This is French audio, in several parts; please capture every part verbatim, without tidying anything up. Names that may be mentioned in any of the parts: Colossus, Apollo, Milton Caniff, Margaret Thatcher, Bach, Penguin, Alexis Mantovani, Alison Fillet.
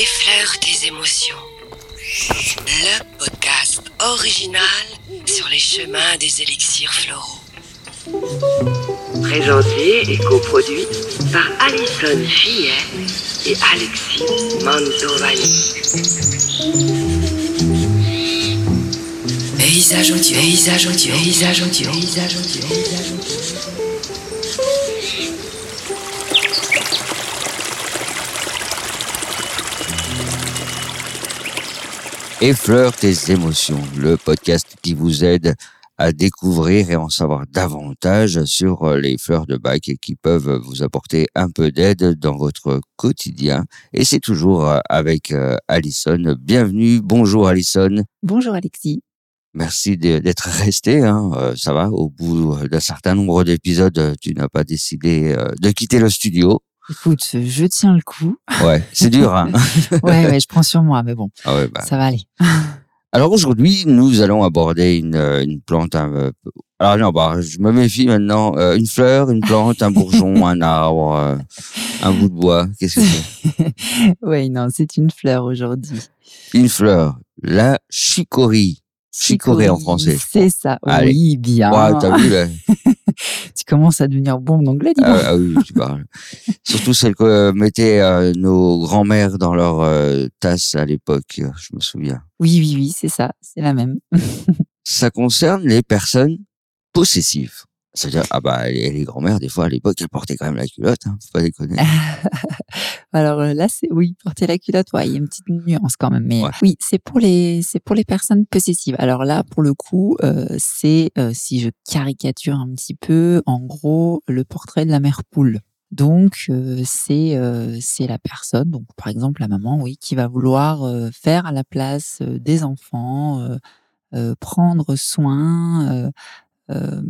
Effleure tes émotions. Le podcast original sur les chemins des élixirs floraux. Présenté et coproduit par Alison Fillet et Alexis Mantovani. Paysage audio, paysage audio, paysage audio, paysage audio, paysage audio. Effleure tes émotions, le podcast qui vous aide à découvrir et en savoir davantage sur les fleurs de Bach et qui peuvent vous apporter un peu d'aide dans votre quotidien. Et c'est toujours avec Alison. Bienvenue, bonjour Alison. Bonjour Alexis. Merci d'être resté, hein. Ça va, au bout d'un certain nombre d'épisodes, tu n'as pas décidé de quitter le studio. Écoute, je tiens le coup. Ouais, c'est dur, hein. ouais, ouais, je prends sur moi, mais bon, ah ouais, bah. Ça va aller. Alors aujourd'hui, nous allons aborder une, une plante. Un, alors non, bah, je me méfie maintenant. Euh, une fleur, une plante, un bourgeon, un arbre, euh, un bout de bois. Qu'est-ce que c'est ? Oui, non, c'est une fleur aujourd'hui. Une fleur, la chicory. Chicory en français. C'est ça. Allez. Oui, bien. Ouais, t'as vu là. Tu commences à devenir bon en anglais, dis-moi. Ah, ah oui, tu parles. Surtout celle que euh, mettaient euh, nos grands-mères dans leur euh, tasse à l'époque, je me souviens. Oui, oui, oui, c'est ça, c'est la même. Ça concerne les personnes possessives. C'est-à-dire, ah bah, les, les grands-mères, des fois, à l'époque, elles portaient quand même la culotte, hein, faut pas déconner. Alors là, c'est, oui, porter la culotte, ouais, il y a une petite nuance quand même, mais ouais. Oui, c'est pour les, c'est pour les personnes possessives. Alors là, pour le coup, euh, c'est, euh, si je caricature un petit peu, en gros, le portrait de la mère poule. Donc, euh, c'est, euh, c'est la personne, donc par exemple la maman, oui, qui va vouloir euh, faire à la place euh, des enfants, euh, euh, prendre soin. Euh, Euh,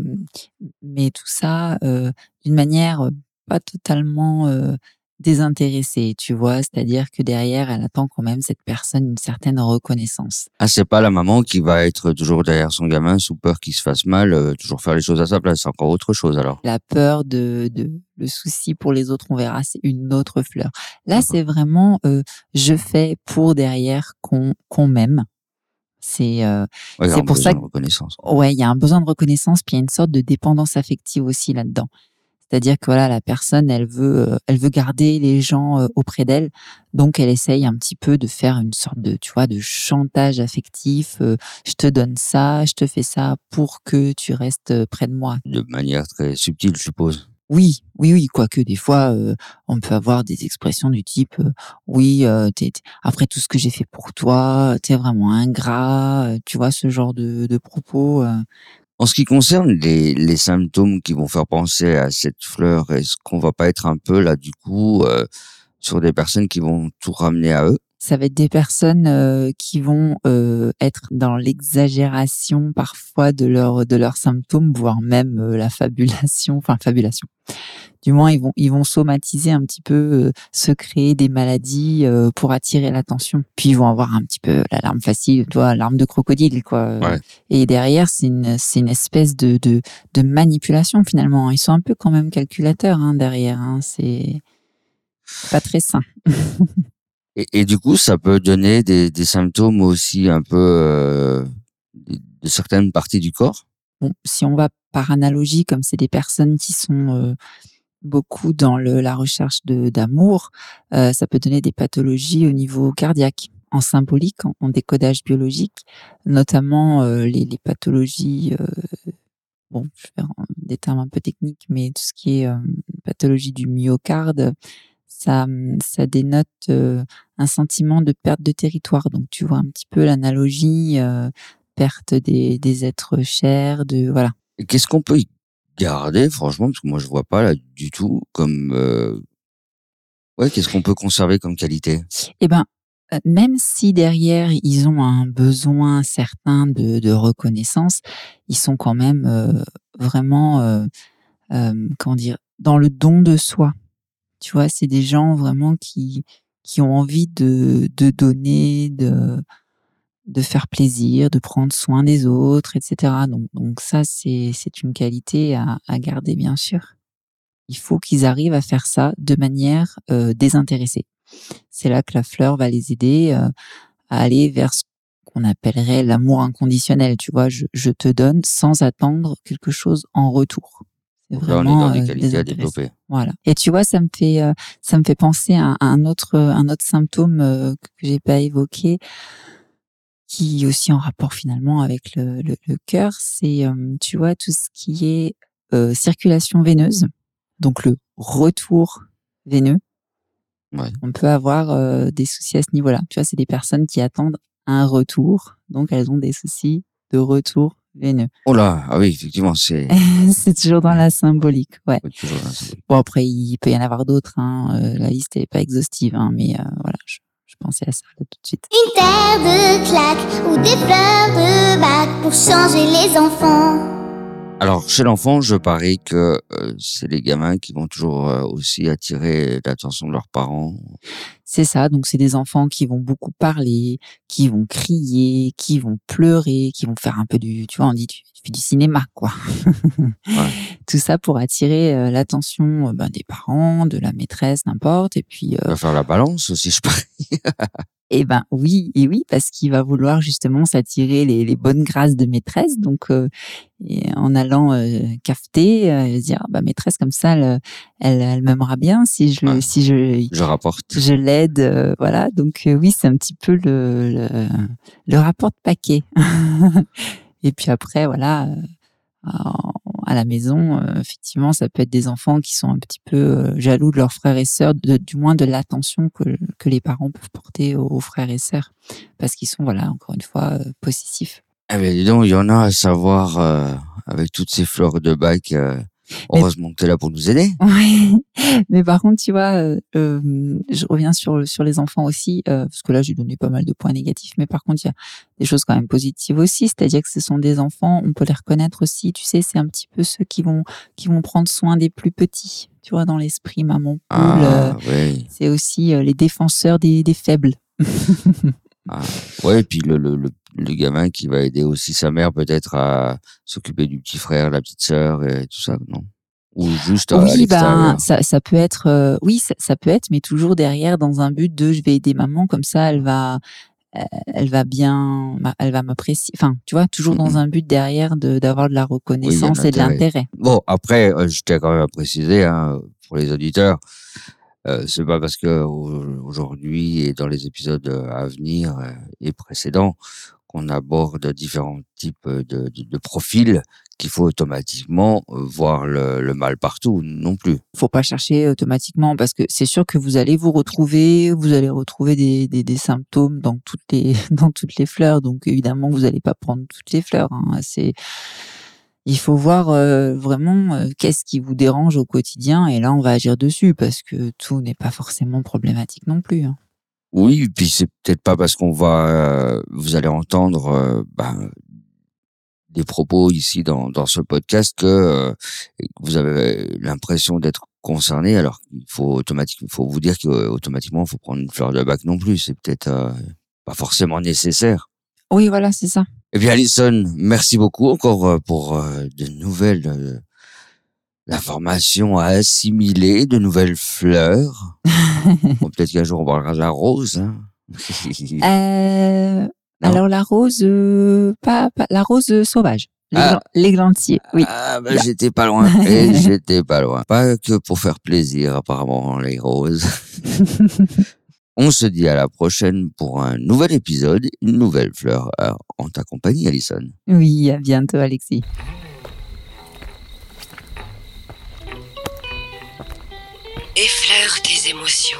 mais tout ça euh, d'une manière pas totalement euh, désintéressée, tu vois, c'est-à-dire que derrière, elle attend quand même cette personne une certaine reconnaissance. Ah, c'est pas la maman qui va être toujours derrière son gamin sous peur qu'il se fasse mal, euh, toujours faire les choses à sa place, c'est encore autre chose alors. La peur de, de le souci pour les autres, on verra, c'est une autre fleur. Là, d'accord. C'est vraiment euh, je fais pour derrière qu'on, qu'on m'aime. C'est, euh, ouais, c'est pour ça que, ouais, il y a un besoin de reconnaissance, puis il y a une sorte de dépendance affective aussi là-dedans. C'est-à-dire que voilà, la personne, elle veut, euh, elle veut garder les gens euh, auprès d'elle, donc elle essaye un petit peu de faire une sorte de, tu vois, de chantage affectif. Euh, je te donne ça, je te fais ça pour que tu restes près de moi. De manière très subtile, je suppose. Oui, oui, oui, quoique des fois, euh, on peut avoir des expressions du type euh, « oui, euh, t'es, t'es, après tout ce que j'ai fait pour toi, t'es vraiment ingrat euh, », tu vois, ce genre de, de propos. Euh. En ce qui concerne les, les symptômes qui vont faire penser à cette fleur, est-ce qu'on va pas être un peu là, du coup, euh, sur des personnes qui vont tout ramener à eux ? Ça va être des personnes euh, qui vont euh, être dans l'exagération parfois de leurs de leurs symptômes, voire même euh, la fabulation, enfin fabulation. Du moins, ils vont ils vont somatiser un petit peu, euh, se créer des maladies euh, pour attirer l'attention. Puis ils vont avoir un petit peu la larme facile, tu vois, larme de crocodile, quoi. Ouais. Et derrière, c'est une c'est une espèce de de de manipulation finalement. Ils sont un peu quand même calculateurs, hein, derrière. Hein. C'est pas très sain. Et, et du coup, ça peut donner des, des symptômes aussi un peu euh, de certaines parties du corps. Bon, si on va par analogie, comme c'est des personnes qui sont euh, beaucoup dans le, la recherche de, d'amour, euh, ça peut donner des pathologies au niveau cardiaque. En symbolique, en, en décodage biologique, notamment euh, les, les pathologies... Euh, bon, je vais faire des termes un peu techniques, mais tout ce qui est euh, pathologie du myocarde, ça, ça dénote euh, un sentiment de perte de territoire. Donc, tu vois un petit peu l'analogie, euh, perte des, des êtres chers, de, voilà. Et qu'est-ce qu'on peut y garder, franchement, parce que moi, je vois pas là du tout comme, euh... ouais, qu'est-ce qu'on peut conserver comme qualité? Eh ben, même si derrière, ils ont un besoin certain de, de reconnaissance, ils sont quand même euh, vraiment, euh, euh, comment dire, dans le don de soi. Tu vois, c'est des gens vraiment qui qui ont envie de de donner, de de faire plaisir, de prendre soin des autres, et cetera. Donc donc ça c'est c'est une qualité à à garder bien sûr. Il faut qu'ils arrivent à faire ça de manière euh, désintéressée. C'est là que la fleur va les aider euh, à aller vers ce qu'on appellerait l'amour inconditionnel. Tu vois, je, je te donne sans attendre quelque chose en retour. C'est vraiment là, on est dans des qualités euh, à développer. Voilà. Et tu vois, ça me fait euh, ça me fait penser à, à un autre un autre symptôme euh, que j'ai pas évoqué, qui est aussi en rapport finalement avec le, le, le cœur. C'est euh, tu vois tout ce qui est euh, circulation veineuse, donc le retour veineux. Ouais. On peut avoir euh, des soucis à ce niveau-là. Tu vois, c'est des personnes qui attendent un retour, donc elles ont des soucis de retour veineux. Oh là, ah oui, effectivement, c'est... c'est toujours dans la symbolique, ouais. C'est toujours dans la symbolique. Bon, après, il peut y en avoir d'autres, hein. Euh, la liste n'est pas exhaustive, hein, mais euh, voilà, je, je pensais à ça là, tout de suite. Une terre de claques ou des fleurs de Bach pour changer les enfants. Alors, chez l'enfant, je parie que euh, c'est les gamins qui vont toujours euh, aussi attirer l'attention de leurs parents. C'est ça, donc c'est des enfants qui vont beaucoup parler, qui vont crier, qui vont pleurer, qui vont faire un peu du, tu vois, on dit tu, tu fais du cinéma, quoi. Ouais. Tout ça pour attirer euh, l'attention euh, ben, des parents, de la maîtresse, n'importe, et puis... Euh, il va faire la balance aussi, je parie. Eh ben oui, et oui, parce qu'il va vouloir justement s'attirer les, les bonnes grâces de maîtresse. Donc, euh, et en allant euh, cafeter, euh, il va dire, ah, bah maîtresse comme ça, elle, elle, elle m'aimera bien si je, ouais, si je, je rapporte, je l'aide, euh, voilà. Donc euh, oui, c'est un petit peu le le, le rapport de paquet. Et puis après, voilà, euh, alors, à la maison, euh, effectivement, ça peut être des enfants qui sont un petit peu euh, jaloux de leurs frères et sœurs, de, du moins de l'attention que, que les parents peuvent porter aux, aux frères et sœurs, parce qu'ils sont, voilà, encore une fois, euh, possessifs. Eh bien, dis donc, il y en a à savoir, euh, avec toutes ces fleurs de bac, euh, heureusement mais... que tu es là pour nous aider. Oui, mais par contre, tu vois, euh, euh, je reviens sur, sur les enfants aussi, euh, parce que là, j'ai donné pas mal de points négatifs, mais par contre, il y a des choses quand même positives aussi, c'est-à-dire que ce sont des enfants, on peut les reconnaître aussi, tu sais, c'est un petit peu ceux qui vont, qui vont prendre soin des plus petits, tu vois, dans l'esprit maman poule, ah, euh, oui. C'est aussi euh, les défenseurs des, des faibles. Ah, ouais, et puis le, le, le, le gamin qui va aider aussi sa mère peut-être à s'occuper du petit frère, la petite sœur et tout ça, non? Ou juste à, oui, à ben, ça, ça peut être, euh, oui, ça, ça peut être, mais toujours derrière dans un but de je vais aider maman, comme ça elle va, euh, elle va bien, elle va m'apprécier. Enfin, tu vois, toujours mm-hmm. dans un but derrière de, d'avoir de la reconnaissance, oui, et de l'intérêt. Bon, après, euh, je tiens quand même à préciser, hein, pour les auditeurs. Euh, c'est pas parce que aujourd'hui et dans les épisodes à venir et précédents qu'on aborde différents types de, de, de profils qu'il faut automatiquement voir le, le mal partout non plus. Faut pas chercher automatiquement, parce que c'est sûr que vous allez vous retrouver, vous allez retrouver des, des, des symptômes dans toutes les dans toutes les fleurs. Donc évidemment vous allez pas prendre toutes les fleurs. Hein, c'est Il faut voir euh, vraiment euh, qu'est-ce qui vous dérange au quotidien, et là on va agir dessus, parce que tout n'est pas forcément problématique non plus. Hein. Oui, et puis c'est peut-être pas parce qu'on va, euh, vous allez entendre euh, ben, des propos ici dans, dans ce podcast que euh, vous avez l'impression d'être concerné, alors qu'il faut automatiquement, il faut vous dire qu'automatiquement il faut prendre une fleur de Bach non plus, c'est peut-être euh, pas forcément nécessaire. Oui, voilà, c'est ça. Eh bien, Alison, merci beaucoup encore pour de nouvelles informations à assimiler, de nouvelles fleurs. Bon, peut-être qu'un jour, on parlera de la rose. Hein. euh, alors, la rose, euh, pas, pas, la rose sauvage. Ah, l'églantier, oui. Ah, bah, j'étais pas loin. Et j'étais pas loin. Pas que pour faire plaisir, apparemment, les roses. On se dit à la prochaine pour un nouvel épisode, une nouvelle fleur en ta compagnie, Alison. Oui, à bientôt, Alexis. Effleure tes émotions.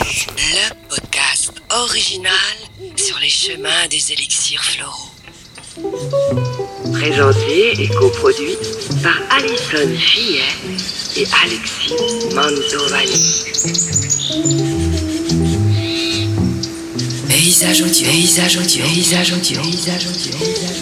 Le podcast original sur les chemins des élixirs floraux. Présenté et coproduit par Alison Fillet et Alexis Mantovani. Paysage audio, paysage audio, paysage audio, paysage audio.